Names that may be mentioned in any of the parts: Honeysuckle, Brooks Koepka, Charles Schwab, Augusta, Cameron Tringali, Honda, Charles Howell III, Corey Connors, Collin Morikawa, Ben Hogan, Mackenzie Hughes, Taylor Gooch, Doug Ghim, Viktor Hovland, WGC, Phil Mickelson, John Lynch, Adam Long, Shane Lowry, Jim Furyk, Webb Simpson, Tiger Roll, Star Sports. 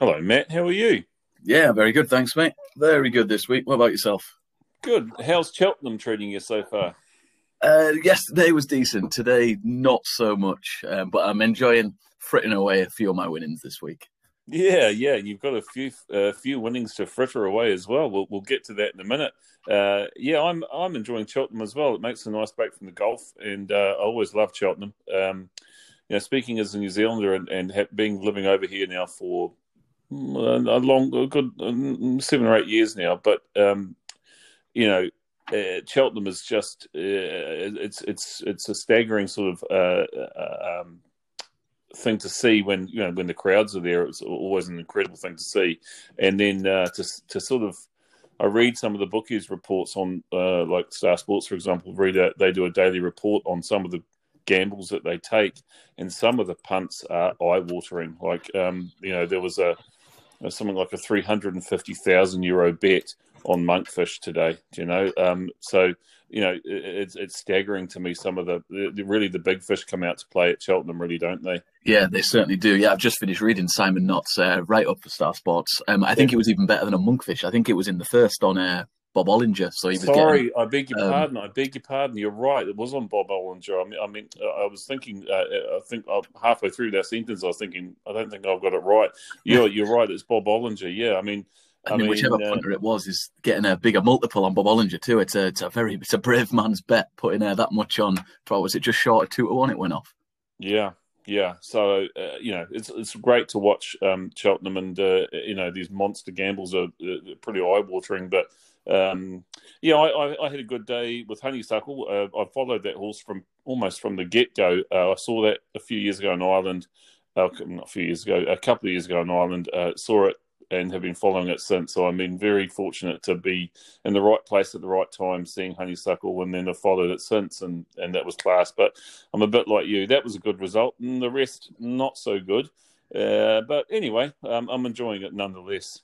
Hello, Matt. How are you? Yeah, very good. Thanks, mate. Very good this week. What about yourself? Good. How's Cheltenham treating you so far? Yesterday was decent. Today, not so much. But I'm enjoying fritting away a few of my winnings this week. Yeah. You've got a few winnings to fritter away as well. We'll get to that in a minute. I'm enjoying Cheltenham as well. It makes a nice break from the golf, and I always love Cheltenham. Speaking as a New Zealander and living over here now for a good 7 or 8 years now, but Cheltenham is just it's a staggering sort of thing to see when the crowds are there. It's always an incredible thing to see, and then to sort of. I read some of the bookies reports on, like Star Sports, for example. They do a daily report on some of the gambles that they take, and some of the punts are eye-watering. Like, there was something like a €350,000 bet on monkfish today. Do you know? It's staggering to me. Some of the big fish come out to play at Cheltenham, really, don't they? Yeah, they certainly do. Yeah, I've just finished reading Simon Knott's write-up for Star Sports. I think it was even better than a monkfish. I think it was in the first on Bob Ollinger. So I beg your pardon. You're right. It was on Bob Ollinger. I mean, I was thinking. I think halfway through that sentence, I was thinking, I don't think I've got it right. You're right. It's Bob Ollinger. Yeah, I mean. I mean, whichever punter it was is getting a bigger multiple on Bob Ollinger too. It's a brave man's bet putting that much on. Was it just short of 2-1? It went off. Yeah. So it's great to watch Cheltenham, and these monster gambles are pretty eye watering. But I had a good day with Honeysuckle. I followed that horse almost from the get go. I saw that a few years ago in Ireland. A couple of years ago in Ireland. Saw it. And have been following it since. So I've been very fortunate to be in the right place at the right time, seeing Honeysuckle, and then I've followed it since, and that was class. But I'm a bit like you. That was a good result, and the rest, not so good. But anyway, I'm enjoying it nonetheless.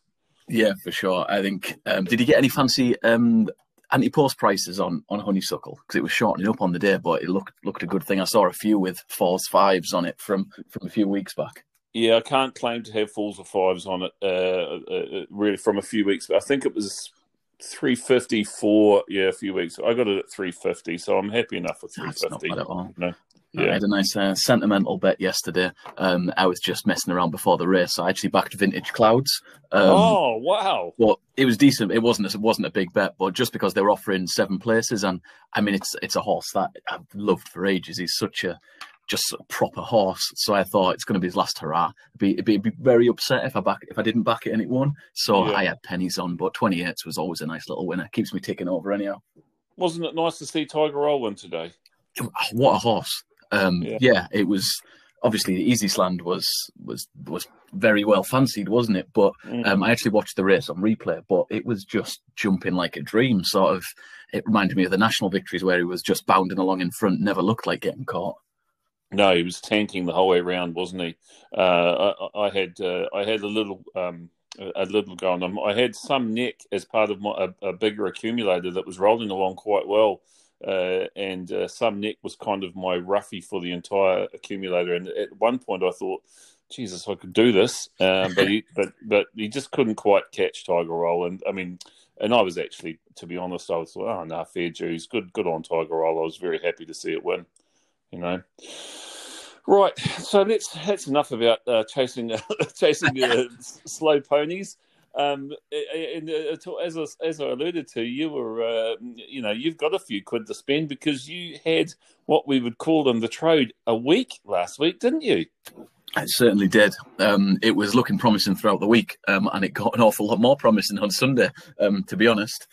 Yeah, for sure. I think, did you get any fancy anti-post prices on Honeysuckle? Because it was shortening up on the day, but it looked a good thing. I saw a few with 4s, 5s on it from a few weeks back. Yeah, I can't claim to have 4s or 5s on it, really, from a few weeks. But I think it was 354. Yeah, a few weeks. I got it at 350, so I'm happy enough with 350. That's not bad at all. No. Yeah. I had a nice sentimental bet yesterday. I was just messing around before the race. I actually backed Vintage Clouds. Oh, wow. Well, it was decent. It wasn't a big bet, but just because they were offering 7 places, and I mean, it's a horse that I've loved for ages. He's just a proper horse, so I thought it's going to be his last hurrah. It'd be very upset if I didn't back it and it won. So yeah. I had pennies on, but 28s was always a nice little winner. Keeps me ticking over anyhow. Wasn't it nice to see Tiger Roll win today? What a horse! It was obviously the Easysland was very well fancied, wasn't it? But I actually watched the race on replay, but it was just jumping like a dream. Sort of, it reminded me of the national victories where he was just bounding along in front, never looked like getting caught. No, he was tanking the whole way around, wasn't he? I had a little go on him. I had some neck as part of a bigger accumulator that was rolling along quite well, and some neck was kind of my roughie for the entire accumulator. And at one point, I thought, Jesus, I could do this, but he just couldn't quite catch Tiger Roll, and I was actually, to be honest, I was like, oh no, fair dues, good on Tiger Roll. I was very happy to see it win. Right. So that's enough about chasing slow ponies. As I alluded to, you were, you've got a few quid to spend because you had what we would call them the trade a week last week, didn't you? It certainly did. It was looking promising throughout the week, and it got an awful lot more promising on Sunday. To be honest.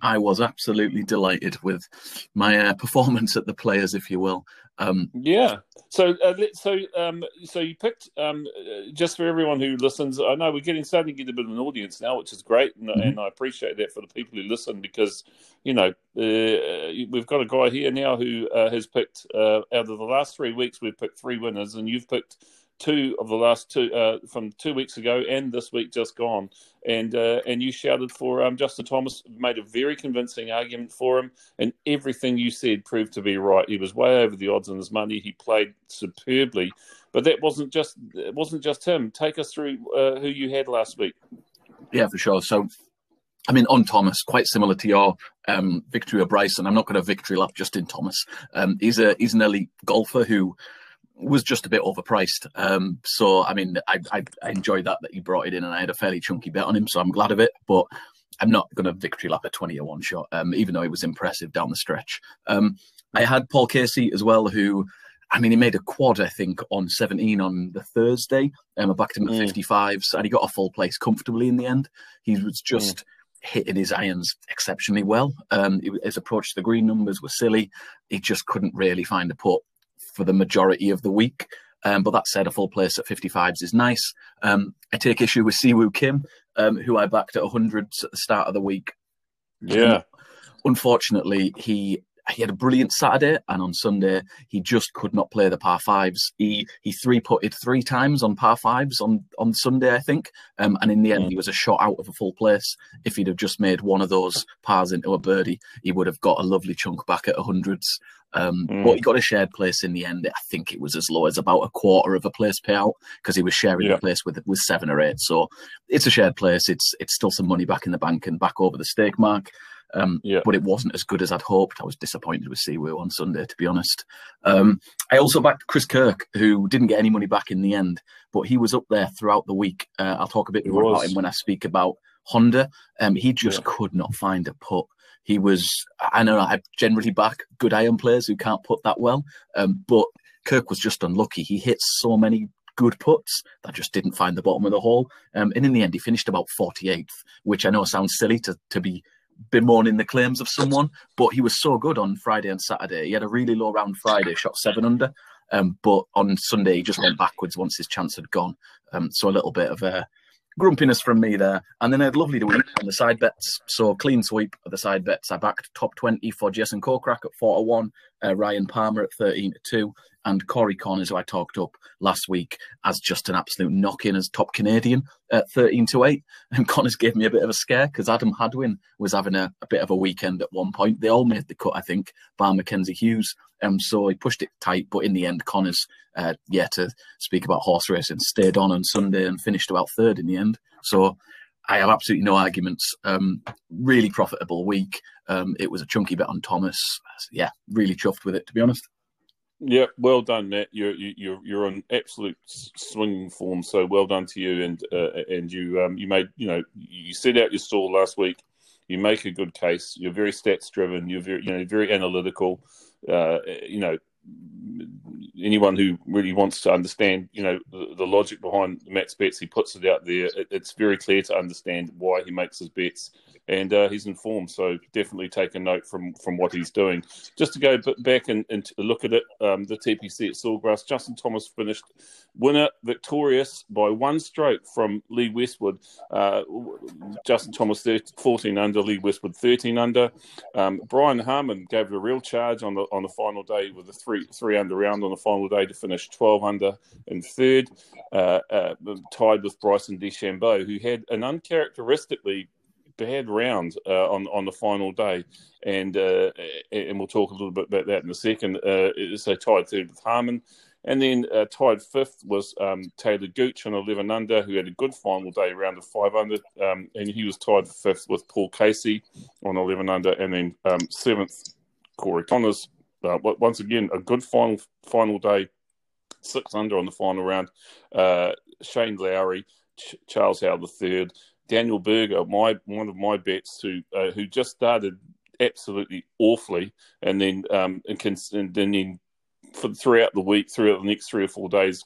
I was absolutely delighted with my performance at the Players, if you will. So you picked, just for everyone who listens, I know we're starting to get a bit of an audience now, which is great, and I appreciate that for the people who listen, because, we've got a guy here now who has picked, out of the last 3 weeks, we've picked 3 winners, and you've picked two of the last two from 2 weeks ago and this week just gone. And you shouted for Justin Thomas, made a very convincing argument for him, and everything you said proved to be right. He was way over the odds on his money. He played superbly, but that wasn't just him. Take us through who you had last week. Yeah, for sure. So, I mean, on Thomas, quite similar to your victory or Bryson. I'm not going to victory lap Justin Thomas. He's an elite golfer who was just a bit overpriced. So, I mean, I enjoyed that he brought it in, and I had a fairly chunky bet on him, so I'm glad of it. But I'm not going to victory lap a 20-1 shot, even though it was impressive down the stretch. I had Paul Casey as well, who, I mean, he made a quad, I think, on 17 on the Thursday. I backed him at 55s, and he got a full place comfortably in the end. He was just hitting his irons exceptionally well. His approach to the green numbers was silly. He just couldn't really find a putt for the majority of the week. But that said, a full place at 55s is nice. I take issue with Siwoo Kim, who I backed at 100s at the start of the week. Yeah. And unfortunately, he had a brilliant Saturday, and on Sunday, he just could not play the par fives. He three-putted three times on par fives on Sunday, I think. And in the end, he was a shot out of a full place. If he'd have just made one of those pars into a birdie, he would have got a lovely chunk back at 100s. But he got a shared place in the end. I think it was as low as about a quarter of a place payout, because he was sharing a place with 7 or 8. So it's a shared place. It's still some money back in the bank and back over the stake mark. But it wasn't as good as I'd hoped. I was disappointed with Siwoo on Sunday, to be honest. I also backed Chris Kirk, who didn't get any money back in the end, but he was up there throughout the week. I'll talk a bit more about him when I speak about Honda. He just could not find a putt. He was, I know I generally back good iron players who can't putt that well, but Kirk was just unlucky. He hit so many good putts that just didn't find the bottom of the hole. And in the end, he finished about 48th, which I know sounds silly to be bemoaning the claims of someone, but he was so good on Friday and Saturday. He had a really low round Friday, shot 7 under, but on Sunday he just went backwards once his chance had gone. So a little bit of grumpiness from me there. And then I had a lovely week on the side bets. So clean sweep of the side bets. I backed top 20 for Jason Kokrak at 4-1, Ryan Palmer at 13-2, and Corey Connors, who I talked up last week as just an absolute knock-in as top Canadian at 13-8. And Connors gave me a bit of a scare because Adam Hadwin was having a bit of a weekend at one point. They all made the cut, I think, bar Mackenzie Hughes. So he pushed it tight, but in the end, Connors, to speak about horse racing, stayed on Sunday and finished about third in the end. So I have absolutely no arguments. Really profitable week. It was a chunky bet on Thomas. Yeah, really chuffed with it, to be honest. Yeah, well done, Matt. You're on absolute swinging form. So well done to you, and you made you set out your stall last week. You make a good case. You're very stats driven. You're very analytical. Anyone who really wants to understand, the logic behind Matt's bets, he puts it out there. It's very clear to understand why he makes his bets, and he's informed. So definitely take a note from what he's doing. Just to go back and look at it, the TPC at Sawgrass, Justin Thomas finished winner, victorious by 1 stroke from Lee Westwood. Justin Thomas 14 under, Lee Westwood 13 under. Brian Harmon gave it a real charge on the final day with a three under round on the final day to finish 12 under in third, tied with Bryson DeChambeau, who had an uncharacteristically bad round on the final day, and we'll talk a little bit about that in a second. So tied third with Harmon, and then tied fifth was Taylor Gooch on 11 under, who had a good final day round of 5 under, and he was tied fifth with Paul Casey on 11 under, and then seventh Corey Connors. Once again, a good final day, 6 under on the final round. Shane Lowry, Charles Howell III, Daniel Berger, one of my bets, who just started absolutely awfully, and then throughout the week, throughout the next 3 or 4 days,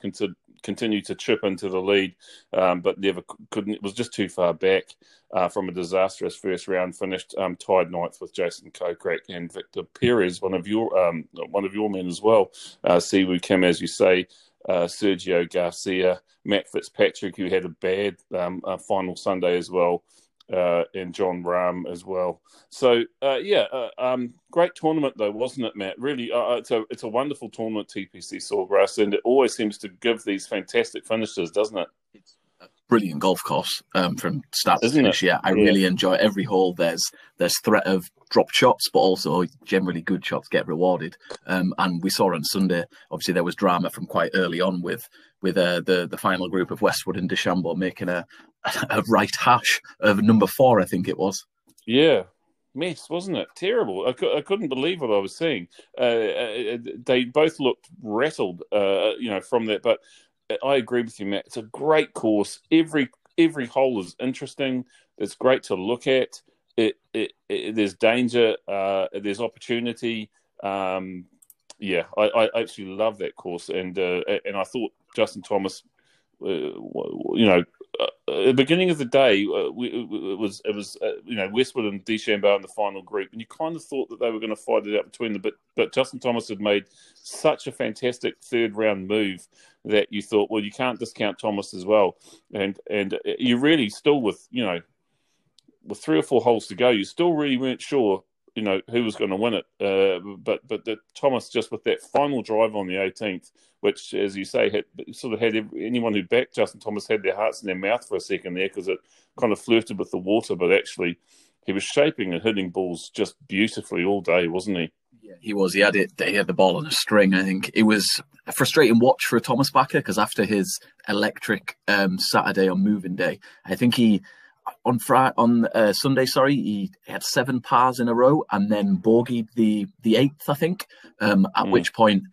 continued to chip into the lead, but never couldn't. It was just too far back from a disastrous first round. Finished tied 9th with Jason Kokrak and Victor Perez, one of your men as well. Siwoo Kim, as you say. Sergio Garcia, Matt Fitzpatrick, who had a bad final Sunday as well, and John Rahm as well. So, great tournament though, wasn't it, Matt? Really, it's a wonderful tournament, TPC Sawgrass, and it always seems to give these fantastic finishes, doesn't it? It's a brilliant golf course from start to finish. Yeah, I really enjoy every hole. There's threat of drop shots, but also generally good shots get rewarded. And we saw on Sunday, obviously there was drama from quite early on with the final group of Westwood and DeChambeau making a right hash of number 4, I think it was. Yeah, mess, wasn't it? Terrible. I couldn't believe what I was seeing. They both looked rattled, from that. But I agree with you, Matt. It's a great course. Every hole is interesting. It's great to look at. There's danger. There's opportunity. I actually love that course, and I thought Justin Thomas, at the beginning of the day, it was Westwood and DeChambeau in the final group, and you kind of thought that they were going to fight it out between them, but Justin Thomas had made such a fantastic third round move that you thought, well, you can't discount Thomas as well, and you really still with 3 or 4 holes to go, you still really weren't sure who was going to win it. But Thomas, just with that final drive on the 18th, which, as you say, had anyone who backed Justin Thomas had their hearts in their mouth for a second there, because it kind of flirted with the water. But actually, he was shaping and hitting balls just beautifully all day, wasn't he? Yeah, he was. He had the ball on a string, I think. It was a frustrating watch for a Thomas backer, because after his electric Saturday on moving day, I think he... On Sunday, he had 7 pars in a row and then bogeyed the 8th, I think, at which point,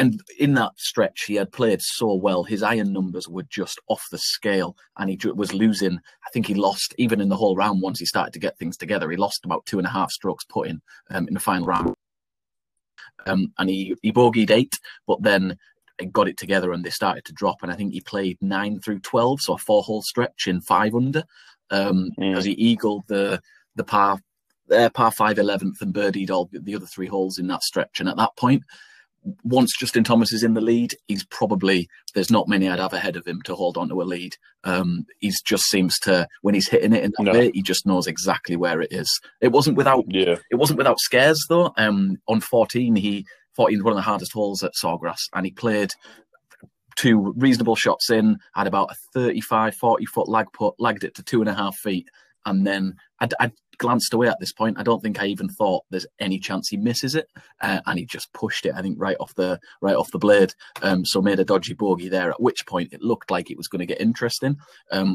and in that stretch, he had played so well. His iron numbers were just off the scale, and he was losing. I think he lost, even in the whole round, once he started to get things together, he lost about 2.5 strokes putting in the final round. And he bogeyed 8, but then... and got it together and they started to drop, and I think he played 9 through 12, so a 4-hole stretch in 5 under, as he eagled the par 5 11th and birdied all the other 3 holes in that stretch. And at that point, once Justin Thomas is in the lead, there's not many I'd have ahead of him to hold on to a lead. He just seems to, when he's hitting it in that way, he just knows exactly where it is. It wasn't without scares though. On 14, he 14 is one of the hardest holes at Sawgrass, and he played 2 reasonable shots in, had about a 35, 40-foot lag putt, lagged it to 2.5 feet, and then I glanced away at this point. I don't think I even thought there's any chance he misses it, and he just pushed it, I think, right off the blade, so made a dodgy bogey there, at which point it looked like it was going to get interesting,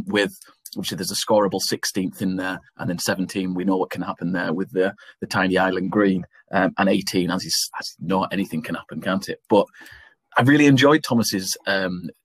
with... Obviously, there's a scoreable 16th in there, and then 17, we know what can happen there with the tiny island green, and 18, anything can happen, can't it? But I really enjoyed Thomas's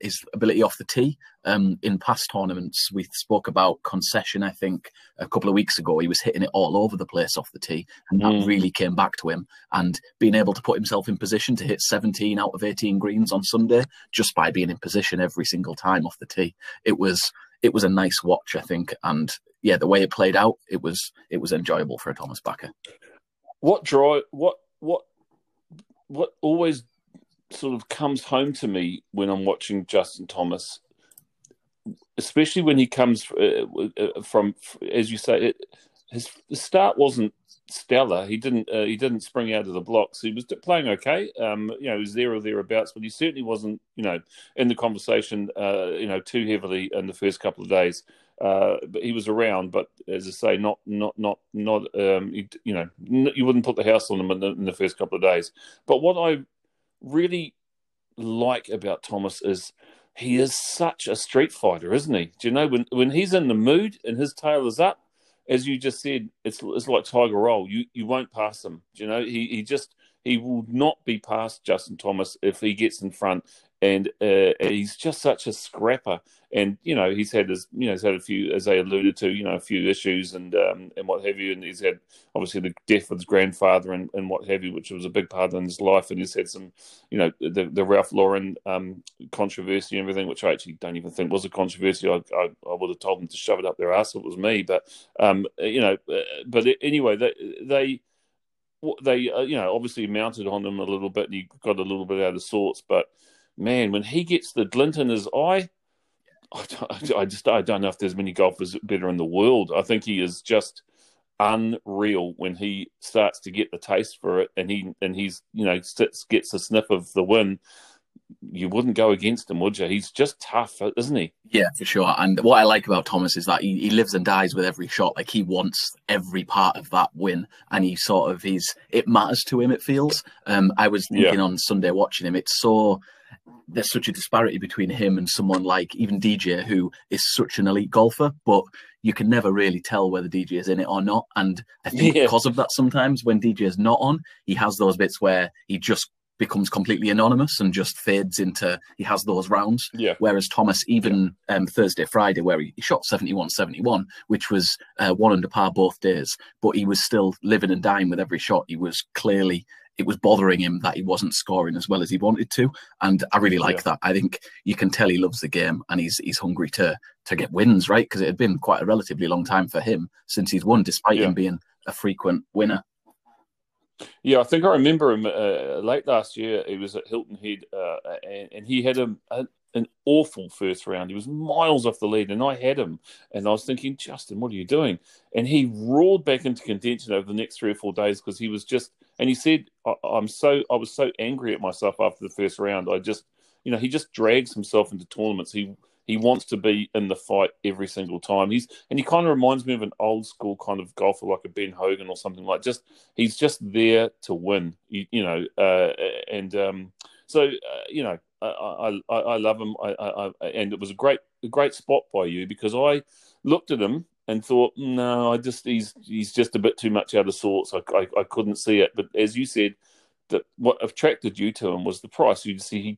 his ability off the tee. In past tournaments, we spoke about concession, I think, a couple of weeks ago. He was hitting it all over the place off the tee, and that really came back to him. And being able to put himself in position to hit 17 out of 18 greens on Sunday, just by being in position every single time off the tee, it was a nice watch, I think. And yeah, the way it played out, it was enjoyable for a Thomas backer. What always sort of comes home to me when I'm watching Justin Thomas, especially when he comes from, as you say, his start wasn't stellar. He didn't spring out of the blocks. He was playing okay. He was there or thereabouts, but he certainly wasn't, in the conversation, too heavily in the first couple of days. But he was around, but as I say, you wouldn't put the house on him in the first couple of days. But what I really like about Thomas is he is such a street fighter, isn't he? Do you know, when he's in the mood and his tail is up, as you just said, it's like Tiger Roll. You won't pass him. Do you know, he will not be past Justin Thomas if he gets in front. And he's just such a scrapper. And he's had a few, as they alluded to, a few issues and what have you. And he's had obviously the death of his grandfather and what have you, which was a big part in his life. And he's had some, the Ralph Lauren controversy and everything, which I actually don't even think was a controversy. I would have told them to shove it up their ass if it was me. But but anyway, they obviously mounted on him a little bit, and he got a little bit out of sorts, but. Man, when he gets the glint in his eye, I don't know if there's many golfers better in the world. I think he is just unreal when he starts to get the taste for it, and he's gets a sniff of the win. You wouldn't go against him, would you? He's just tough, isn't he? Yeah, for sure. And what I like about Thomas is that he lives and dies with every shot. Like, he wants every part of that win, and he sort of is. It matters to him, it feels. I was thinking on Sunday watching him, it's so. There's such a disparity between him and someone like even DJ, who is such an elite golfer, but you can never really tell whether DJ is in it or not. And I think because of that, sometimes when DJ is not on, he has those bits where he just becomes completely anonymous and just fades into, he has those rounds. Yeah. Whereas Thomas, even Thursday, Friday, where he shot 71-71, which was one under par both days, but he was still living and dying with every shot. He was clearly, it was bothering him that he wasn't scoring as well as he wanted to. And I really like that. I think you can tell he loves the game, and he's hungry to get wins, right? Because it had been quite a relatively long time for him since he's won, despite him being a frequent winner. Yeah, I think I remember him late last year. He was at Hilton Head, and he had an awful first round. He was miles off the lead, and I had him. And I was thinking, Justin, what are you doing? And he roared back into contention over the next 3 or 4 days because he was just. And he said, I was so angry at myself after the first round. I just, he just drags himself into tournaments. He wants to be in the fight every single time. And he kind of reminds me of an old school kind of golfer, like a Ben Hogan or something like. He's just there to win, I love him. And it was a great spot by you, because I looked at him and thought, no, he's just a bit too much out of sorts. I couldn't see it. But as you said, that what attracted you to him was the price. You see,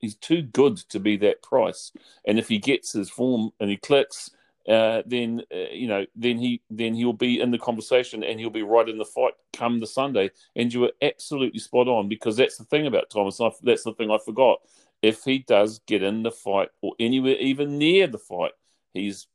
he's too good to be that price. And if he gets his form and he clicks, then he'll be in the conversation, and he'll be right in the fight come the Sunday. And you were absolutely spot on, because that's the thing about Thomas. That's the thing I forgot. If he does get in the fight or anywhere even near the fight, he's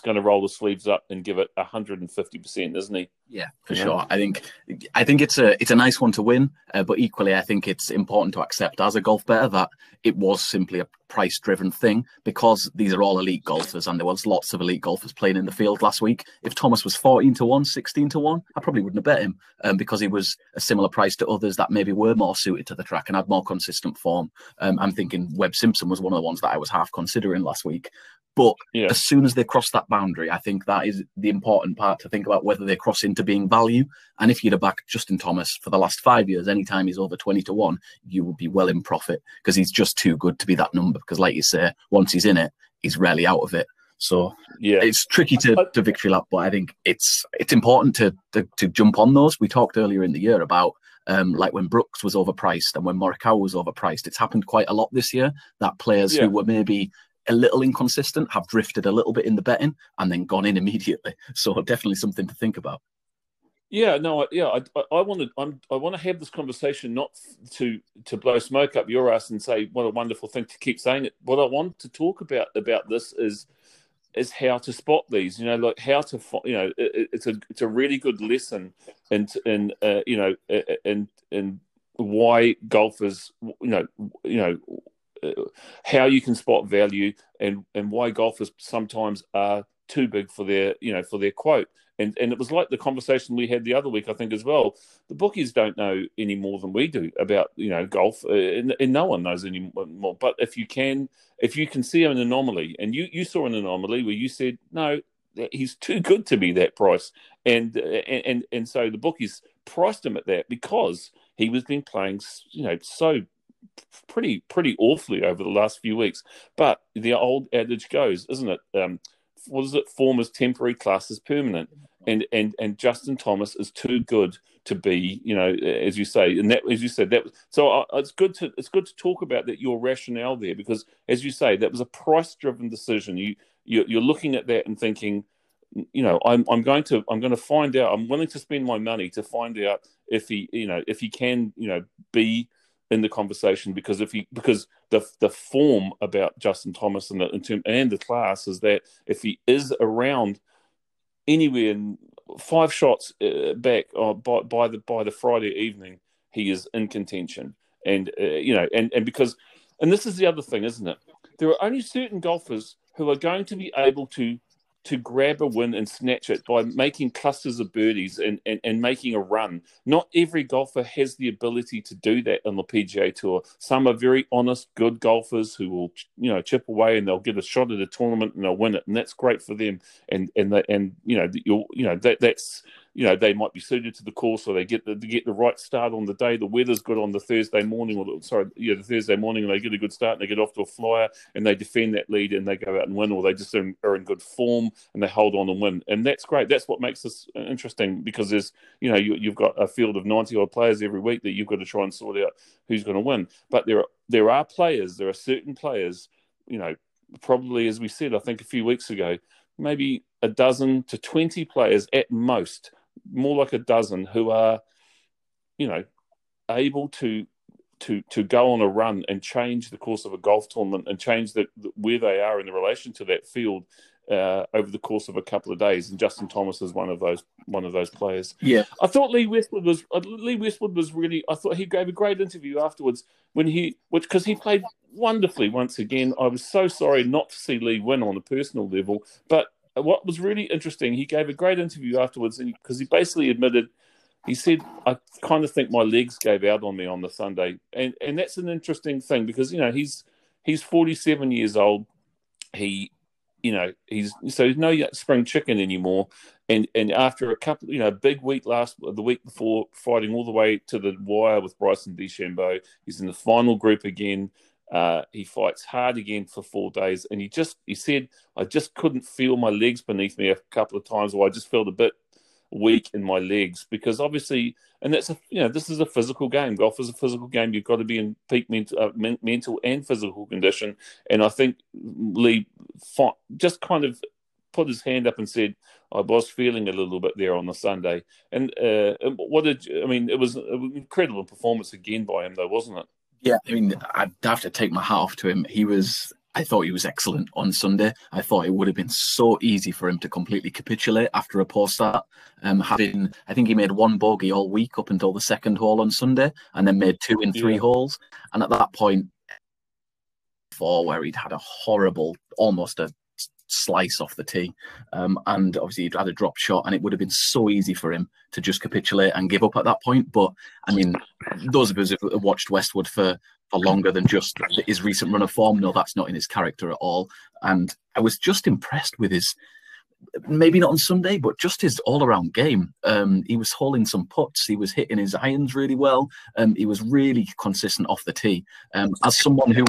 going to roll the sleeves up and give it 150%, isn't he? Yeah, for sure. I think it's a nice one to win, but equally, I think it's important to accept as a golf bettor that it was simply a price-driven thing, because these are all elite golfers, and there was lots of elite golfers playing in the field last week. If Thomas was 14-1, 16-1, I probably wouldn't have bet him, because he was a similar price to others that maybe were more suited to the track and had more consistent form. I'm thinking Webb Simpson was one of the ones that I was half considering last week. But as soon as they cross that boundary, I think that is the important part to think about, whether they cross into being value. And if you'd have backed Justin Thomas for the last 5 years, anytime he's over 20-1, you would be well in profit, because he's just too good to be that number. Because like you say, once he's in it, he's rarely out of it. So it's tricky to victory lap, but I think it's important to jump on those. We talked earlier in the year about like when Brooks was overpriced and when Morikawa was overpriced. It's happened quite a lot this year that players who were maybe a little inconsistent have drifted a little bit in the betting and then gone in immediately. So definitely something to think about. Yeah, no, yeah, I want to have this conversation, not to blow smoke up your ass and say what a wonderful thing to keep saying it. What I want to talk about this is how to spot these. Like how to it's a really good lesson, and why golfers, how you can spot value, and why golfers sometimes are too big for their quote. And it was like the conversation we had the other week, I think, as well. The bookies don't know any more than we do about golf, and no one knows any more. But if you can see an anomaly, and you saw an anomaly where you said, no, he's too good to be that price, and so the bookies priced him at that because he was been playing so pretty awfully over the last few weeks. But the old adage goes, isn't it? What is it? Form is temporary, class is permanent. And Justin Thomas is too good to be, as you say, and that, as you said, that. So it's good to talk about that, your rationale there, because as you say, that was a price-driven decision. You're looking at that and thinking, I'm going to find out. I'm willing to spend my money to find out if he can be in the conversation, because the form about Justin Thomas and the class is that if he is around anywhere in 5 shots back by the Friday evening, he is in contention, and because, and this is the other thing, isn't it? There are only certain golfers who are going to be able to grab a win and snatch it by making clusters of birdies and making a run. Not every golfer has the ability to do that on the PGA Tour. Some are very honest, good golfers who will, you know, chip away and they'll get a shot at a tournament and they'll win it, and that's great for them. And they might be suited to the course, or they get the right start on the day. The weather's good on the Thursday morning, the Thursday morning, and they get a good start and they get off to a flyer and they defend that lead and they go out and win, or they just are in good form and they hold on and win. And that's great. That's what makes this interesting, because there's, you know, you've got a field of 90 odd players every week that you've got to try and sort out who's going to win. But there are certain players, you know, probably, as we said, I think a few weeks ago, maybe a dozen to 20 players at most, more like a dozen, who are, you know, able to go on a run and change the course of a golf tournament and change where they are in relation to that field over the course of a couple of days. And Justin Thomas is one of those players. Yeah, I thought Lee Westwood was really. I thought he gave a great interview afterwards because he played wonderfully once again. I was so sorry not to see Lee win on a personal level, but what was really interesting, he gave a great interview afterwards, because he basically admitted, he said, I kind of think my legs gave out on me on the Sunday. And that's an interesting thing, because, you know, he's 47 years old. He's no spring chicken anymore. And after a couple, you know, big week the week before, fighting all the way to the wire with Bryson DeChambeau, he's in the final group again. He fights hard again for 4 days, and he said, I just couldn't feel my legs beneath me a couple of times, or I just felt a bit weak in my legs, because obviously, and that's this is a physical game. Golf is a physical game. You've got to be in peak mental and physical condition. And I think Lee just kind of put his hand up and said, I was feeling a little bit there on the Sunday. And it was an incredible performance again by him, though, wasn't it? Yeah, I mean, I'd have to take my hat off to him. I thought he was excellent on Sunday. I thought it would have been so easy for him to completely capitulate after a poor start. I think he made one bogey all week up until the second hole on Sunday, and then made two in three holes. And at that point, where he'd had a horrible, almost a slice off the tee, and obviously he'd had a drop shot, and it would have been so easy for him to just capitulate and give up at that point. But I mean, those of us who have watched Westwood for longer than just his recent run of form know that's not in his character at all. And I was just impressed with his, maybe not on Sunday, but just his all-around game. He was hauling some putts, he was hitting his irons really well, he was really consistent off the tee. As someone who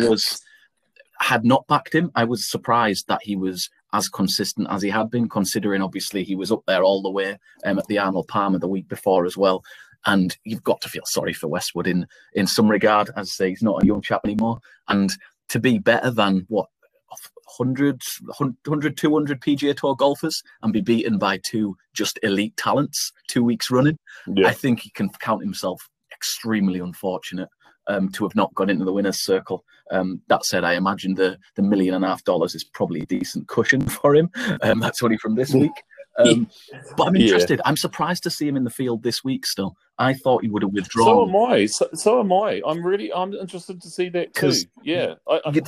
had not backed him, I was surprised that he was as consistent as he had been, considering obviously he was up there all the way at the Arnold Palmer the week before as well. And you've got to feel sorry for Westwood in some regard. As I say, he's not a young chap anymore. And to be better than, 100, 200 PGA Tour golfers and be beaten by two just elite talents 2 weeks running, I think he can count himself extremely unfortunate to have not gone into the winner's circle. That said, I imagine the $1.5 million is probably a decent cushion for him. That's only from this week. But I'm interested. Yeah. I'm surprised to see him in the field this week still. I thought he would have withdrawn. So am I. I'm interested to see that too. Yeah. You'd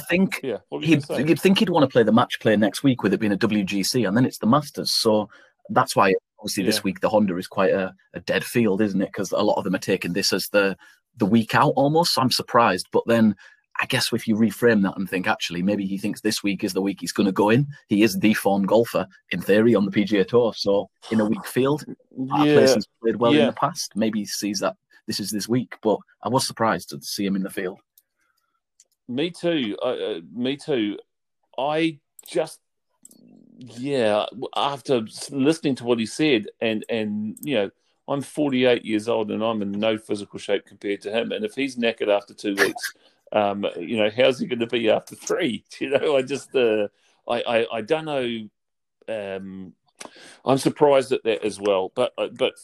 think he'd want to play the match play next week with it being a WGC, and then it's the Masters. So that's why, obviously, this week the Honda is quite a dead field, isn't it? Because a lot of them are taking this as the week out almost. So I'm surprised. But then I guess if you reframe that and think, actually, maybe he thinks this week is the week he's going to go in. He is the form golfer, in theory, on the PGA Tour. So in a weak field, place he's played well in the past. Maybe he sees that this is this week. But I was surprised to see him in the field. Me too. I just... Yeah, after listening to what he said, and you know, I'm 48 years old and I'm in no physical shape compared to him. And if he's knackered after 2 weeks, you know, how's he going to be after three? You know, I just, I don't know. I'm surprised at that as well, but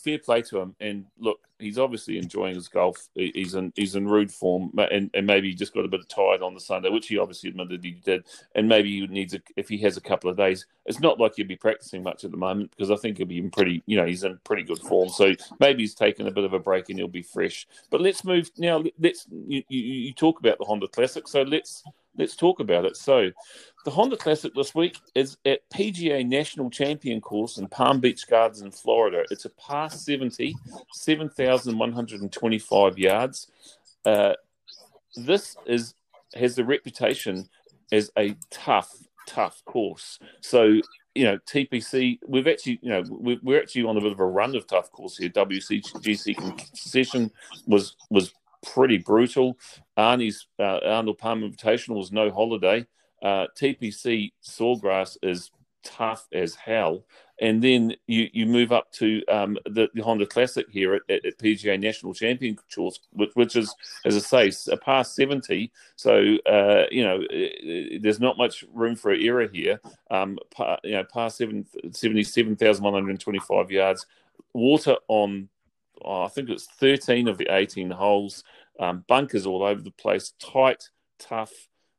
fair play to him. And look, he's obviously enjoying his golf. He's in rude form, and maybe he just got a bit tired on the Sunday, which he obviously admitted he did. And maybe he needs if he has a couple of days. It's not like he'll be practicing much at the moment, because I think he'll be in he's in pretty good form. So maybe he's taken a bit of a break and he'll be fresh. But let's move now. You talk about the Honda Classic, so let's let's talk about it. So the Honda Classic this week is at PGA National Champion Course in Palm Beach Gardens in Florida. It's a par 70, 7,125 yards. This has the reputation as a tough course. So, TPC, we're actually on a bit of a run of tough course here. WCGC concession was pretty brutal. Arnie's Arnold Palm Invitational was no holiday. TPC Sawgrass is tough as hell. And then you move up to the Honda Classic here at PGA National Champion Course, which is, as I say, a par 70. So, there's not much room for error here. Par 77,125 yards. Water on, I think it's 13 of the 18 holes. Bunkers all over the place. Tight, tough,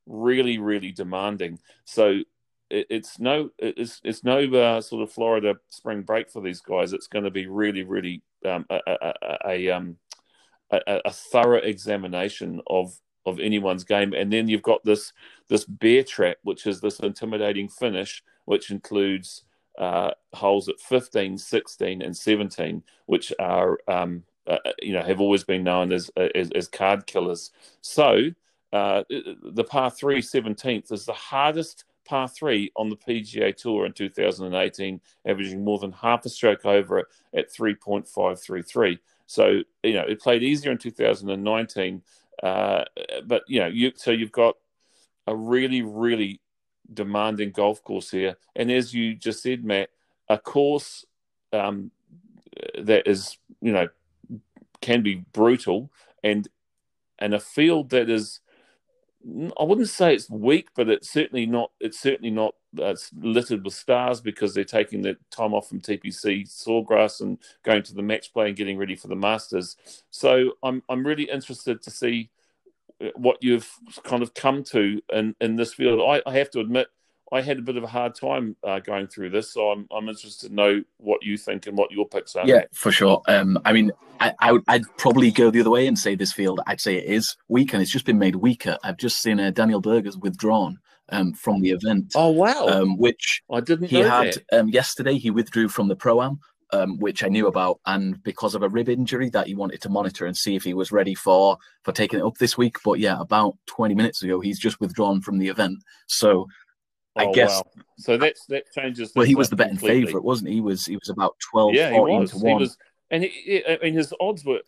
really, really demanding. So, it's no sort of Florida spring break for these guys. It's going to be really, really a thorough examination of anyone's game. And then you've got this bear trap, which is this intimidating finish, which includes holes at 15, 16, and 17, which are have always been known as card killers. So the par 3 17th is the hardest par 3 on the PGA Tour in 2018, averaging more than half a stroke over it at 3.533. So, it played easier in 2019. But, so you've got a really, really demanding golf course here. And as you just said, Matt, a course that is, can be brutal and a field that is, I wouldn't say it's weak, but it's certainly not littered with stars, because they're taking the time off from TPC Sawgrass and going to the match play and getting ready for the Masters. So I'm really interested to see what you've kind of come to in this field. I have to admit, I had a bit of a hard time going through this, so I'm interested to know what you think and what your picks are. Yeah, for sure. I'd probably go the other way and say this field, I'd say it is weak, and it's just been made weaker. I've just seen Daniel Berger's withdrawn from the event. Oh, wow. Which I didn't know that. Yesterday he withdrew from the Pro-Am, which I knew about, and because of a rib injury that he wanted to monitor and see if he was ready for taking it up this week. But yeah, about 20 minutes ago, he's just withdrawn from the event. So... I guess. Wow. So that changes. Well, he was the betting favourite, wasn't he? He was about 12, 14 to 1. His odds were.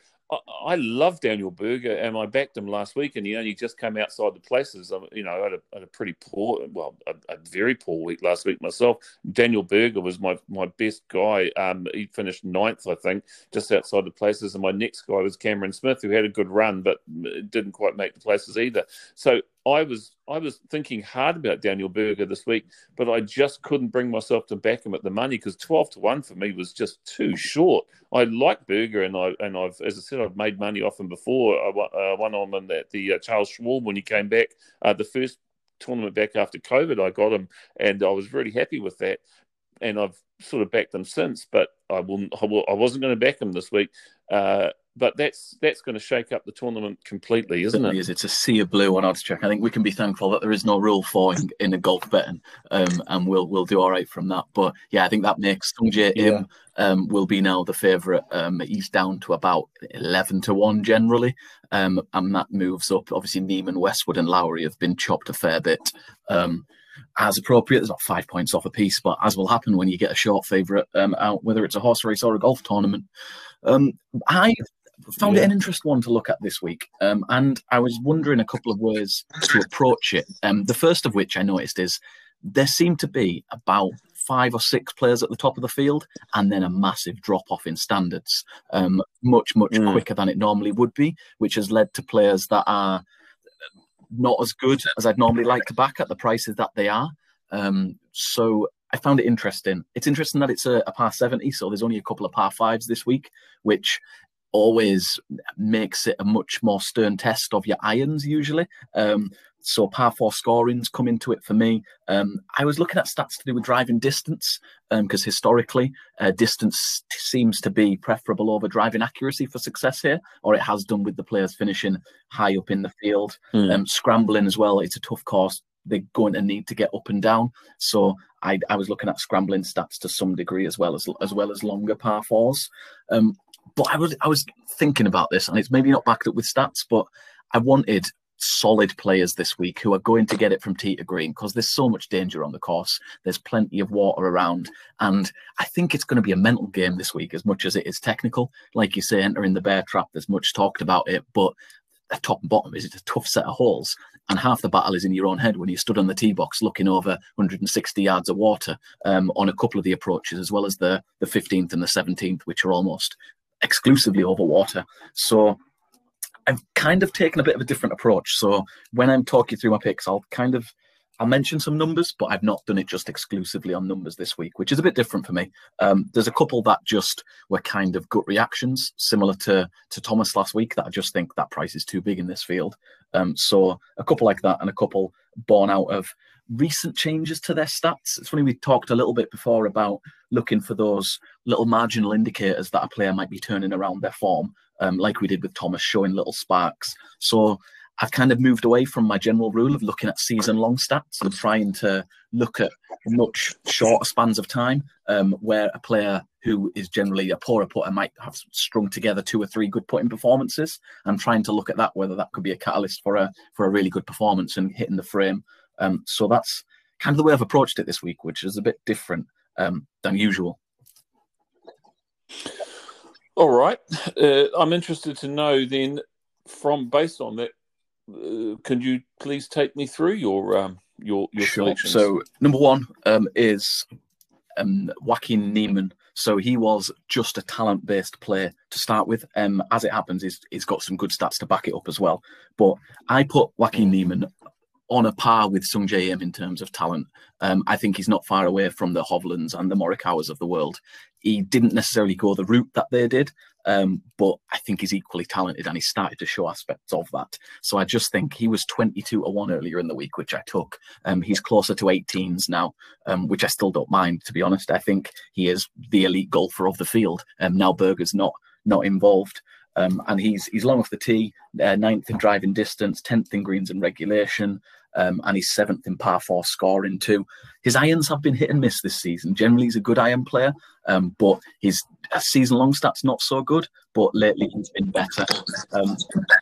I love Daniel Berger, and I backed him last week, and he only just came outside the places. I had a pretty poor, a very poor week last week myself. Daniel Berger was my best guy. He finished 9th, I think, just outside the places. And my next guy was Cameron Smith, who had a good run, but didn't quite make the places either. So I was thinking hard about Daniel Berger this week, but I just couldn't bring myself to back him at the money, because 12 to 1 for me was just too short. I like Berger, and I've, as I said, I've made money off him before. I won on him at the Charles Schwab when he came back, the first tournament back after COVID. I got him, and I was really happy with that. And I've sort of backed him since, but I wasn't going to back him this week. But that's going to shake up the tournament completely, isn't it? It is. It's a sea of blue on odds check. I think we can be thankful that there is no rule for in a golf betting, and we'll do all right from that. But yeah, I think that makes Sung Jae Im will be now the favourite. He's down to about 11 to 1 generally, and that moves up. Obviously, Niemann, Westwood, and Lowry have been chopped a fair bit. As appropriate, there's not 5 points off a piece, but as will happen when you get a short favourite out, whether it's a horse race or a golf tournament. I found it an interesting one to look at this week, and I was wondering a couple of ways to approach it. The first of which I noticed is there seemed to be about 5 or 6 players at the top of the field, and then a massive drop-off in standards, much quicker than it normally would be, which has led to players that are not as good as I'd normally like to back at the prices that they are. So I found it interesting. It's interesting that it's a par 70, so there's only a couple of par 5s this week, which always makes it a much more stern test of your irons usually. So par four scoring's come into it for me. I was looking at stats to do with driving distance, because historically distance seems to be preferable over driving accuracy for success here, or it has done with the players finishing high up in the field. Scrambling as well, it's a tough course. They're going to need to get up and down. So I was looking at scrambling stats to some degree as well as longer par fours. But I was thinking about this, and it's maybe not backed up with stats, but I wanted solid players this week who are going to get it from tee to green, because there's so much danger on the course. There's plenty of water around, and I think it's going to be a mental game this week as much as it is technical. Like you say, entering the bear trap, there's much talked about it, but at top and bottom, is it a tough set of holes? And half the battle is in your own head when you stood on the tee box looking over 160 yards of water on a couple of the approaches, as well as the 15th and the 17th, which are almost exclusively over water. So I've kind of taken a bit of a different approach. So when I'm talking through my picks, I'll mention some numbers, but I've not done it just exclusively on numbers this week, which is a bit different for me. There's a couple that just were kind of gut reactions, similar to Thomas last week, that I just think that price is too big in this field. So a couple like that, and a couple born out of recent changes to their stats. It's funny, we talked a little bit before about looking for those little marginal indicators that a player might be turning around their form, like we did with Thomas, showing little sparks. So I've kind of moved away from my general rule of looking at season-long stats and trying to look at much shorter spans of time, where a player who is generally a poorer putter might have strung together two or three good putting performances, and trying to look at that, whether that could be a catalyst for a really good performance and hitting the frame. So that's kind of the way I've approached it this week, which is a bit different than usual. All right. I'm interested to know then, based on that, can you please take me through your selections? So number one is Joaquin Niemann. So he was just a talent-based player to start with. As it happens, he's got some good stats to back it up as well. But I put Joaquin Niemann on a par with Sung Jae Im in terms of talent. I think he's not far away from the Hovlands and the Morikawas of the world. He didn't necessarily go the route that they did, but I think he's equally talented, and he started to show aspects of that. So I just think he was 22-1 earlier in the week, which I took. He's closer to 18s now, which I still don't mind, to be honest. I think he is the elite golfer of the field. Now Berger's not involved. And he's long off the tee, 9th in driving distance, 10th in greens and regulation, and he's 7th in par 4 scoring too. His irons have been hit and miss this season. Generally, he's a good iron player, but his season-long stats not so good, but lately he's been better.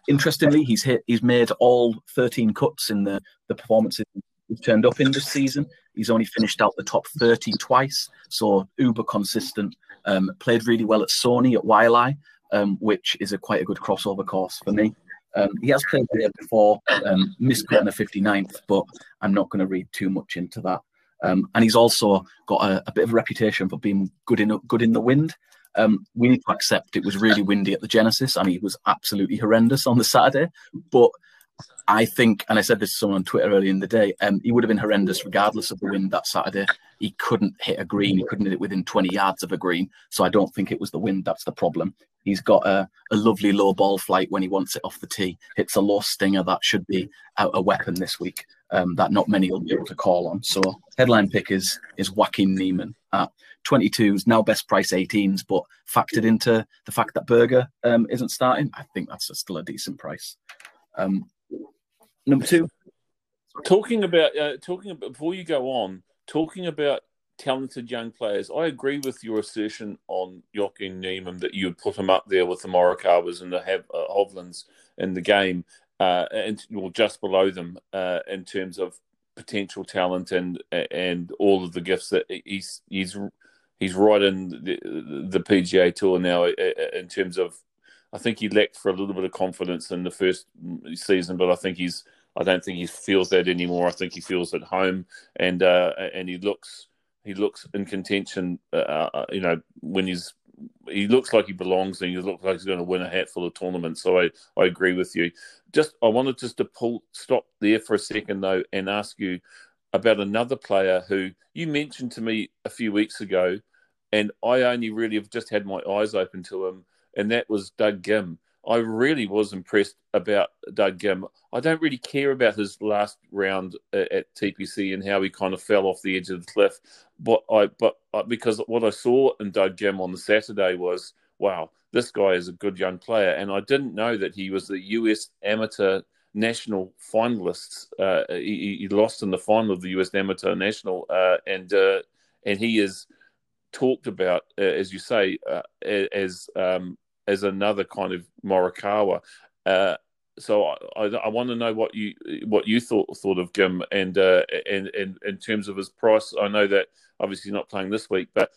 Interestingly, he's made all 13 cuts in the performances we've turned up in this season. He's only finished out the top 30 twice, so uber consistent. Played really well at Sony, at Wailea, which is quite a good crossover course for me. He has played there before, missed on the 59th, but I'm not going to read too much into that. And he's also got a bit of a reputation for being good in the wind. We need to accept it was really windy at the Genesis, and he was absolutely horrendous on the Saturday. But I think, and I said this to someone on Twitter earlier in the day, he would have been horrendous regardless of the wind that Saturday. He couldn't hit a green. He couldn't hit it within 20 yards of a green. So I don't think it was the wind that's the problem. He's got a lovely low ball flight when he wants it off the tee. Hits a low stinger that should be a weapon this week that not many will be able to call on. So headline pick is Joaquin Niemann at 22s, now best price 18s, but factored into the fact that Berger isn't starting, I think that's still a decent price. Number two. Talking about before you go on, talking about talented young players, I agree with your assertion on Joaquin Niemann that you would put him up there with the Morikawas and the Hovlands in the game, and just below them in terms of potential talent and all of the gifts that he's right in the PGA Tour now in terms of. I think he lacked for a little bit of confidence in the first season, but I don't think he feels that anymore. I think he feels at home, and he looks in contention. When he looks like he belongs, and he looks like he's going to win a hatful of tournaments. So I agree with you. I wanted just to stop there for a second though, and ask you about another player who you mentioned to me a few weeks ago, and I only really have just had my eyes open to him. And that was Doug Ghim. I really was impressed about Doug Ghim. I don't really care about his last round at TPC and how he kind of fell off the edge of the cliff. Because what I saw in Doug Ghim on the Saturday was, wow, this guy is a good young player. And I didn't know that he was the US Amateur National finalists. He lost in the final of the US Amateur National, and he is talked about, as you say, as another kind of Morikawa. So I want to know what you thought of Ghim, and in terms of his price. I know that obviously not playing this week, but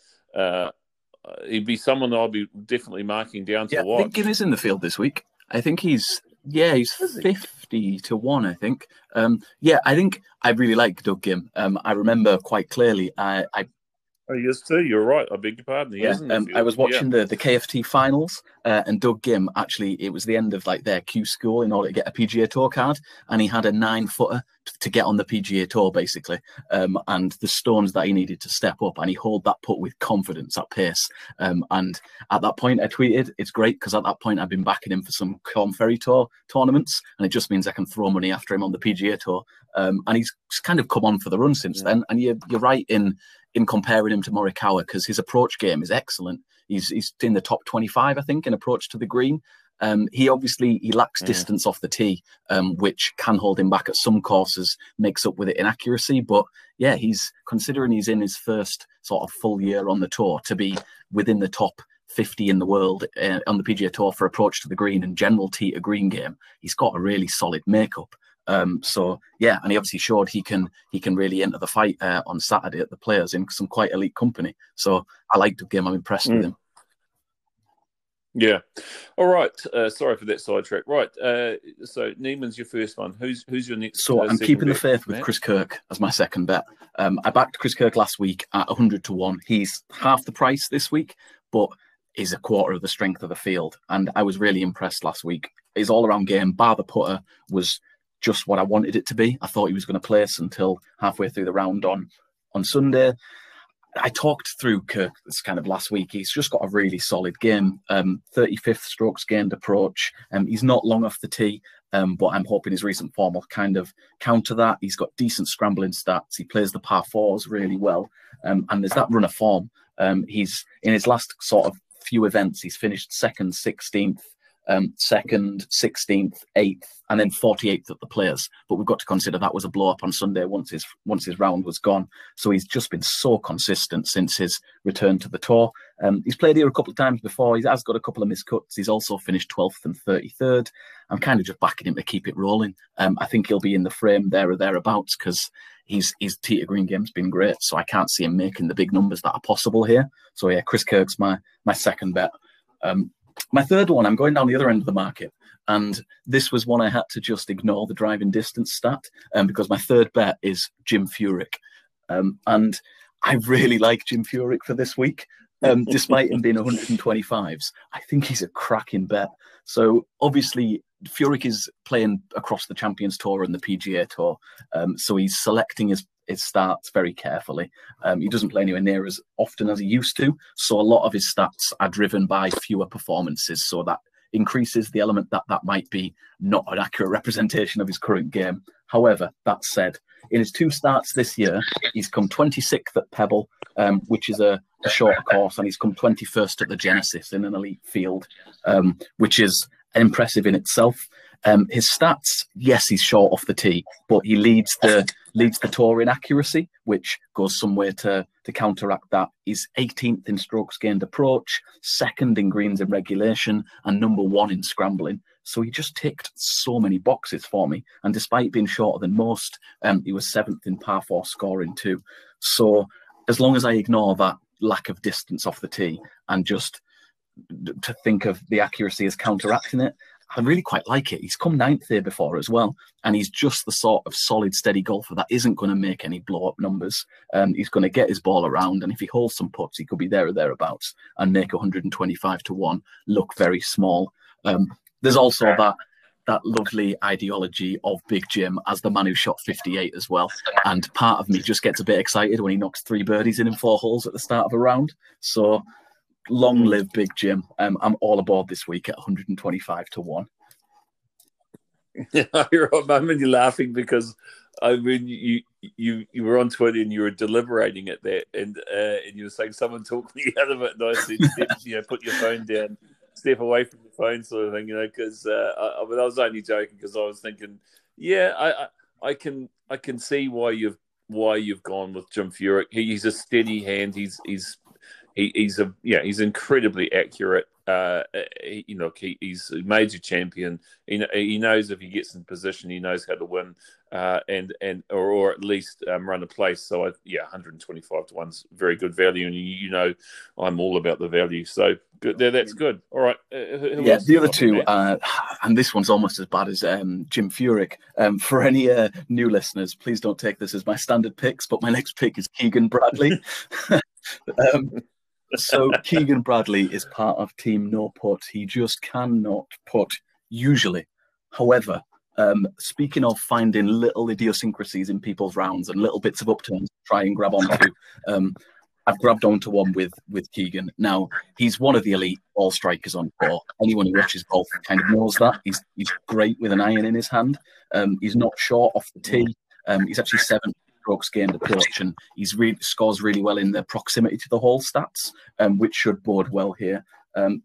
he'd be someone I'll be definitely marking down to watch. I think Ghim is in the field this week. I think he's 50-1, I think. I think I really like Doug Ghim. I remember quite clearly. Oh, he is too. You're right. I beg your pardon. He isn't. I was watching the KFT finals, and Doug Ghim, actually, it was the end of like their Q school in order to get a PGA Tour card, and he had a 9-footer to get on the PGA Tour, basically, and the stones that he needed to step up, and he hauled that putt with confidence at pace. And at that point, I tweeted, it's great, because at that point, I've been backing him for some Corn Ferry Tour tournaments, and it just means I can throw money after him on the PGA Tour. And he's kind of come on for the run since then, and you're right in comparing him to Morikawa, because his approach game is excellent. He's in the top 25, I think, in approach to the green. He lacks distance off the tee, which can hold him back at some courses, makes up with it in accuracy. But yeah, he's considering he's in his first sort of full year on the tour to be within the top 50 in the world on the PGA Tour for approach to the green and general tee to green game. He's got a really solid makeup. And he obviously showed he can really enter the fight on Saturday at the Players in some quite elite company. So I liked the game. I'm impressed with him. Yeah. All right. Sorry for that sidetrack. Right. So Niemann's your first one. Who's your next? So I'm keeping the faith with Chris Kirk as my second bet. I backed Chris Kirk last week at 100-1. He's half the price this week, but is a quarter of the strength of the field. And I was really impressed last week. His all-around game, bar the putter, was just what I wanted it to be. I thought he was going to place until halfway through the round on Sunday. I talked through Kirk this kind of last week. He's just got a really solid game, 35th strokes gained approach. He's not long off the tee, but I'm hoping his recent form will kind of counter that. He's got decent scrambling stats. He plays the par fours really well. And there's that run of form. He's in his last sort of few events, he's finished second, 16th, 16th, 8th, and then 48th at the Players. But we've got to consider that was a blow up on Sunday once his round was gone. So he's just been so consistent since his return to the tour. He's played here a couple of times before. He has got a couple of miscuts. He's also finished 12th and 33rd. I'm kind of just backing him to keep it rolling. I think he'll be in the frame there or thereabouts because his tee to green game's been great. So I can't see him making the big numbers that are possible here. So yeah, Chris Kirk's my second bet. My third one, I'm going down the other end of the market, and this was one I had to just ignore the driving distance stat because my third bet is Jim Furyk. And I really like Jim Furyk for this week, despite him being 125s. I think he's a cracking bet. So obviously, Furyk is playing across the Champions Tour and the PGA Tour, so he's selecting his starts very carefully. He doesn't play anywhere near as often as he used to, so a lot of his stats are driven by fewer performances, so that increases the element that might be not an accurate representation of his current game. However, that said, in his two starts this year, he's come 26th at Pebble, which is a shorter course, and he's come 21st at the Genesis in an elite field, which is impressive in itself. His stats, yes, he's short off the tee, but he leads the tour in accuracy, which goes some way to counteract that. He's 18th in strokes gained approach, second in greens in regulation, and number one in scrambling. So he just ticked so many boxes for me. And despite being shorter than most, he was 7th in par 4 scoring too. So as long as I ignore that lack of distance off the tee and just to think of the accuracy as counteracting it, I really quite like it. He's come 9th here before as well, and he's just the sort of solid, steady golfer that isn't going to make any blow-up numbers. He's going to get his ball around, and if he holds some putts, he could be there or thereabouts and make 125-1 look very small. There's also that lovely ideology of Big Jim as the man who shot 58 as well, and part of me just gets a bit excited when he knocks 3 birdies in 4 holes at the start of a round. So long live Big Jim. I'm all aboard this week at 125 to 1. Yeah, I mean, you're laughing because I mean you were on Twitter and you were deliberating at that, and you were saying someone talked me out of it, and I said, you know, put your phone down, step away from the phone, sort of thing, you know, because I mean, I was only joking because I was thinking, yeah, I can see why you've gone with Jim Furyk. He's a steady hand. He's incredibly accurate. He's a major champion. He knows if he gets in position, he knows how to win, and or at least run a place. So 125 to 1's very good value, and you know I'm all about the value. So good, that's good. All right. The other two, and this one's almost as bad as Jim Furyk. For any new listeners, please don't take this as my standard picks, but my next pick is Keegan Bradley. So Keegan Bradley is part of Team No Putt. He just cannot putt, usually. However, speaking of finding little idiosyncrasies in people's rounds and little bits of upturns to try and grab onto, I've grabbed onto one with Keegan. Now, he's one of the elite all strikers on tour. Anyone who watches golf kind of knows that. He's great with an iron in his hand. He's not short off the tee. He's actually 7 strokes gained approach, and he's scores really well in the proximity to the hole stats, which should bode well here.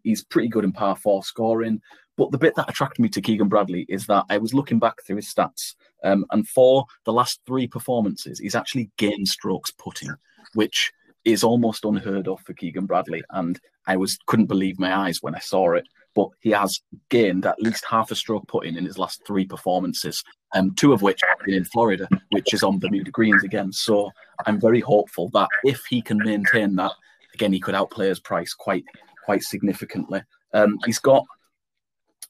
He's pretty good in par 4 scoring, but the bit that attracted me to Keegan Bradley is that I was looking back through his stats, and for the last 3 performances, he's actually gained strokes putting, which is almost unheard of for Keegan Bradley, and I couldn't believe my eyes when I saw it. But he has gained at least half a stroke putting in his last 3 performances, 2 of which have been in Florida, which is on Bermuda greens again. So I'm very hopeful that if he can maintain that, again, he could outplay his price quite significantly. He's got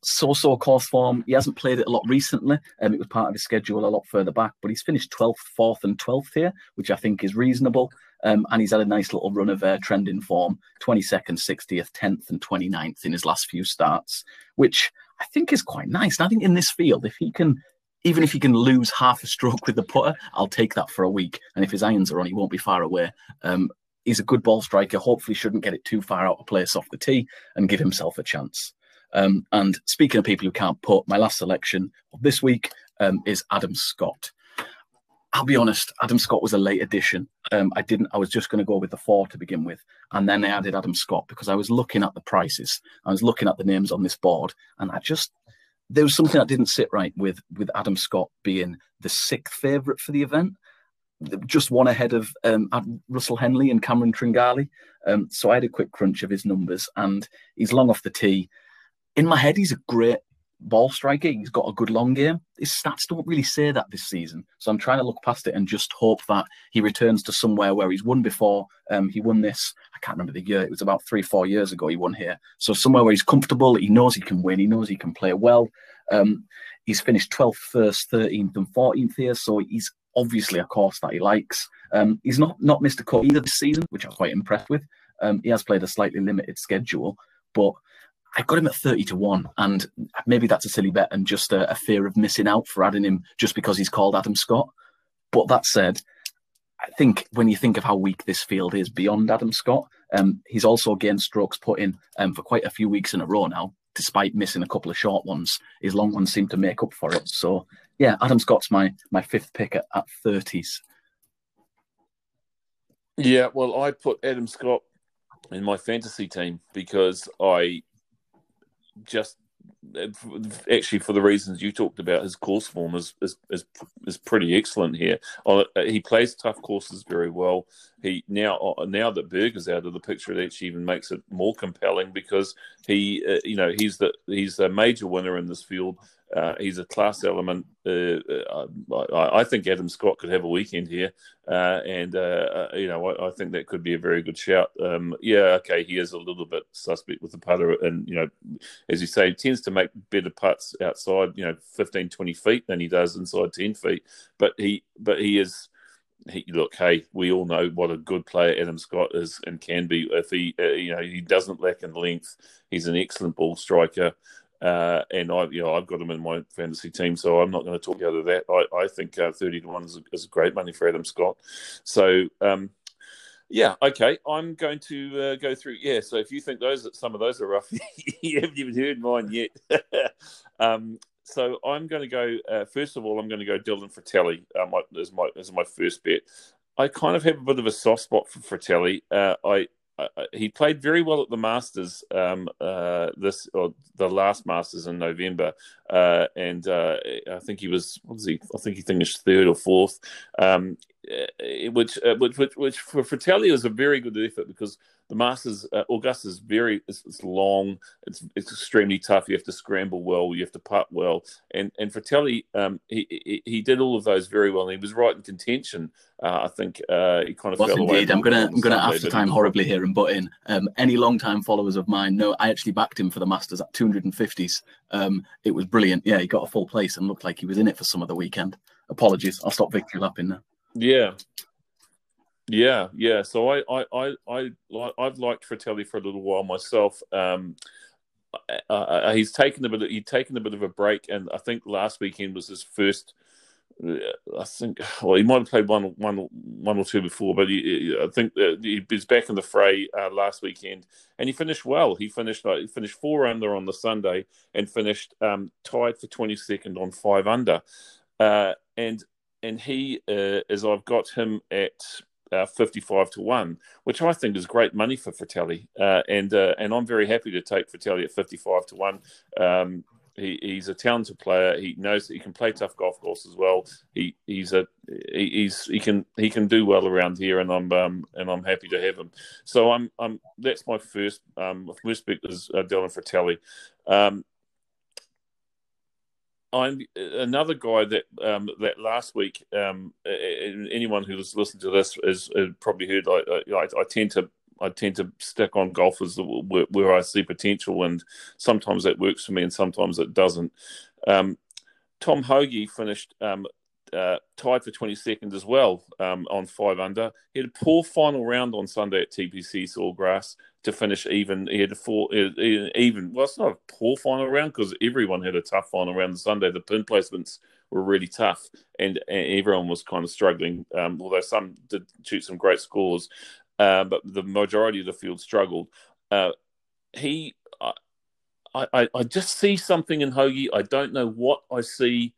so-so course form. He hasn't played it a lot recently. It was part of his schedule a lot further back, but he's finished 12th, 4th and 12th here, which I think is reasonable. And he's had a nice little run of trending form, 22nd, 60th, 10th and 29th in his last few starts, which I think is quite nice. And I think in this field, even if he can lose half a stroke with the putter, I'll take that for a week. And if his irons are on, he won't be far away. He's a good ball striker, hopefully shouldn't get it too far out of place off the tee and give himself a chance. And speaking of people who can't putt, my last selection of this week is Adam Scott. I'll be honest, Adam Scott was a late addition. I was just going to go with the 4 to begin with. And then I added Adam Scott because I was looking at the prices. I was looking at the names on this board. And there was something that didn't sit right with Adam Scott being the 6th favourite for the event. Just one ahead of Russell Henley and Cameron Tringali. So I had a quick crunch of his numbers. And he's long off the tee. In my head, he's a great ball striker. He's got a good long game. His stats don't really say that this season, so I'm trying to look past it and just hope that he returns to somewhere where he's won before. He won this, I can't remember the year, it was about 3-4 years ago he won here, so somewhere where he's comfortable, he knows he can win, he knows he can play well. He's finished 12th, 1st, 13th and 14th here, so he's obviously a course that he likes. He's not missed a cut either this season, which I'm quite impressed with. He has played a slightly limited schedule, but I got him at 30 to 1, and maybe that's a silly bet and just a fear of missing out for adding him just because he's called Adam Scott. But that said, I think when you think of how weak this field is beyond Adam Scott, he's also gained strokes put in for quite a few weeks in a row now, despite missing a couple of short ones. His long ones seem to make up for it. So yeah, Adam Scott's my 5th pick at 30s. Yeah, well, I put Adam Scott in my fantasy team because I just actually, for the reasons you talked about, his course form is pretty excellent here. He plays tough courses very well. He now that Berger's out of the picture, it actually even makes it more compelling because he's a major winner in this field. He's a class element. I think Adam Scott could have a weekend here, I think that could be a very good shout. He is a little bit suspect with the putter, and as you say, he tends to make better putts outside, 15, 20 feet than he does inside 10 feet. But we all know what a good player Adam Scott is and can be. If he doesn't lack in length, he's an excellent ball striker. I've got him in my fantasy team, so I'm not going to talk you out of that. I think 30 to 1 is great money for Adam Scott. So Yeah, okay. I'm going to go through. Yeah, so if you think some of those are rough, you haven't even heard mine yet. So I'm going to go, first of all, I'm going to go Dylan Frittelli as my first bet. I kind of have a bit of a soft spot for Frittelli. He played very well at the Masters, the last Masters in November, and I think he was. What was he? I think he finished third or fourth, which for Frittelli was a very good effort because the Masters, Augusta is very. It's long. It's extremely tough. You have to scramble well. You have to putt well. And Frittelli, he did all of those very well. And he was right in contention. I think he kind of fell away. Indeed, I'm gonna have to time horribly here and butt in. Any long-time followers of mine know I actually backed him for the Masters at 250s. It was brilliant. Yeah, he got a full place and looked like he was in it for some of the weekend. Apologies, I'll stop victory lapping now. Yeah. So I've liked Frittelli for a little while myself. He's taken a bit of a break, and I think last weekend was his first. I think he might have played one or two before, but I think he was back in the fray last weekend, and he finished well. He finished 4 under on the Sunday and finished tied for 22nd on 5 under, and he is. I've got him at 55 to 1, which I think is great money for Frittelli, and I'm very happy to take Frittelli at 55 to 1. He's a talented player. He knows that he can play tough golf course as well. He can do well around here, and I'm happy to have him. So I'm that's my first pick is Dylan Frittelli. I'm another guy that that last week. Anyone who's listened to this has probably heard. I tend to stick on golfers where I see potential, and sometimes that works for me and sometimes it doesn't. Tom Hoge finished tied for 22nd as well on 5 under. He had a poor final round on Sunday at TPC Sawgrass to finish even. He had even. Well, it's not a poor final round because everyone had a tough final round on Sunday. The pin placements were really tough and everyone was kind of struggling, although some did shoot some great scores. But the majority of the field struggled. I just see something in Hoge. I don't know what I see.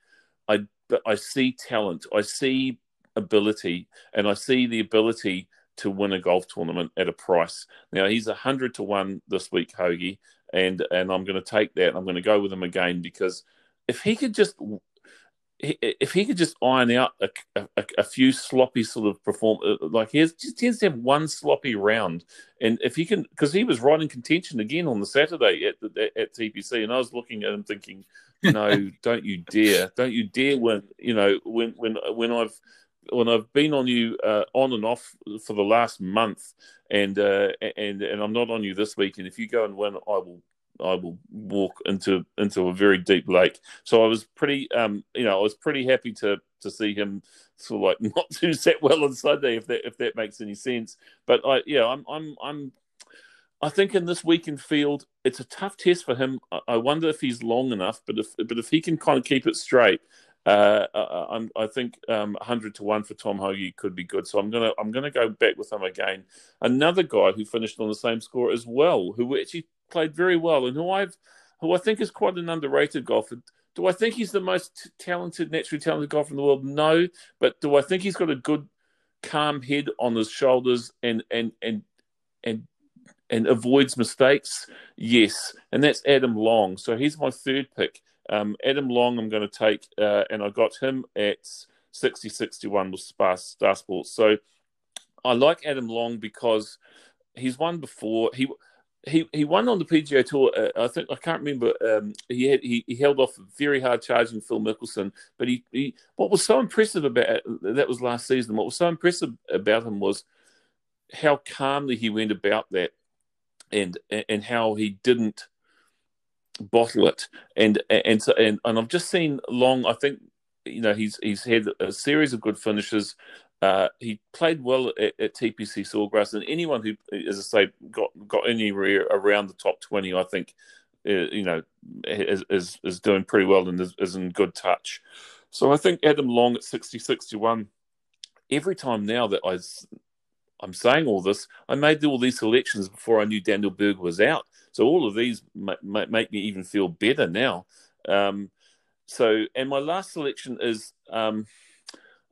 But I see talent. I see ability, and I see the ability to win a golf tournament at a price. Now he's 100 to 1 this week, Hoge, and I'm going to take that. I'm going to go with him again because if he could just iron out a few sloppy sort of he tends to have one sloppy round, and if he can, because he was right in contention again on the Saturday at TPC, and I was looking at him thinking, no, don't you dare win, when I've been on you on and off for the last month, and I'm not on you this week, and if you go and win, I will walk into a very deep lake. So I was pretty, I was pretty happy to see him sort of like not do that well on Sunday, if that makes any sense. But I think in this weekend field, it's a tough test for him. I wonder if he's long enough, but if he can kind of keep it straight, I think 100 to 1 for Tom Hoge could be good. So I'm gonna go back with him again. Another guy who finished on the same score as well, who actually played very well, and who I think is quite an underrated golfer. Do I think he's the most naturally talented golfer in the world? No, but do I think he's got a good, calm head on his shoulders and avoids mistakes? Yes, and that's Adam Long. So he's my third pick. Adam Long, I'm going to take, and I got him at 60-61 with Star Sports. So I like Adam Long because he's won before. He won on the PGA Tour. I can't remember. He held off a very hard charge in Phil Mickelson. But he what was so impressive about that was last season. What was so impressive about him was how calmly he went about that, and how he didn't bottle it. And so I've just seen Long. I think he's had a series of good finishes. He played well at TPC Sawgrass, and anyone who, as I say, got anywhere around the top 20, I think, is doing pretty well and is in good touch. So I think Adam Long at 60-61. Every time now that I I'm saying all this. I made all these selections before I knew Daniel Berger was out. So all of these make me even feel better now. And my last selection is, I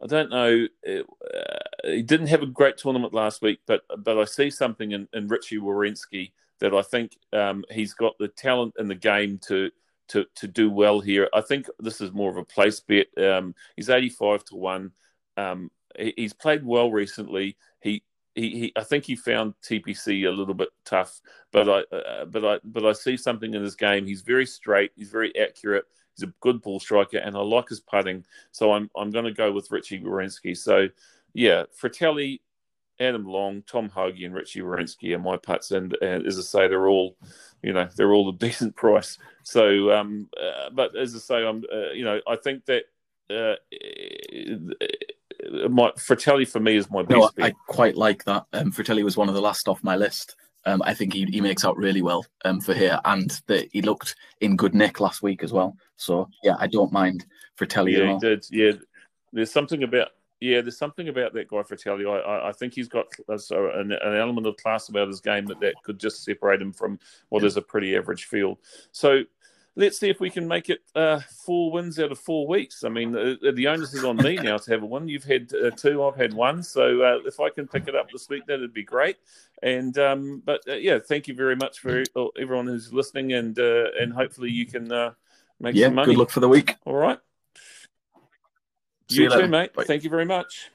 don't know, he didn't have a great tournament last week, but I see something in Richy Werenski that I think he's got the talent in the game to do well here. I think this is more of a place bet. He's 85-1. He's played well recently. I think he found TPC a little bit tough, but I see something in his game. He's very straight. He's very accurate. He's a good ball striker, and I like his putting. So I'm going to go with Richy Werenski. So yeah, Frittelli, Adam Long, Tom Hoge, and Richy Werenski are my putts, and as I say, they're all a decent price. So, but as I say, I think that Frittelli for me is my best. I quite like that. Frittelli was one of the last off my list. I think he makes out really well for here, and he looked in good nick last week as well. So yeah, I don't mind Frittelli at all. He did. Yeah, there's something about that guy Frittelli. I think he's got an element of class about his game that could just separate him from what is a pretty average field. So let's see if we can make it 4 wins out of 4 weeks. I mean, the onus is on me now to have a win. You've had 2, I've had 1. So if I can pick it up this week, that'd be great. And thank you very much for everyone who's listening, and hopefully you can make some money. Good luck for the week. All right. See you too, mate. Bye. Thank you very much.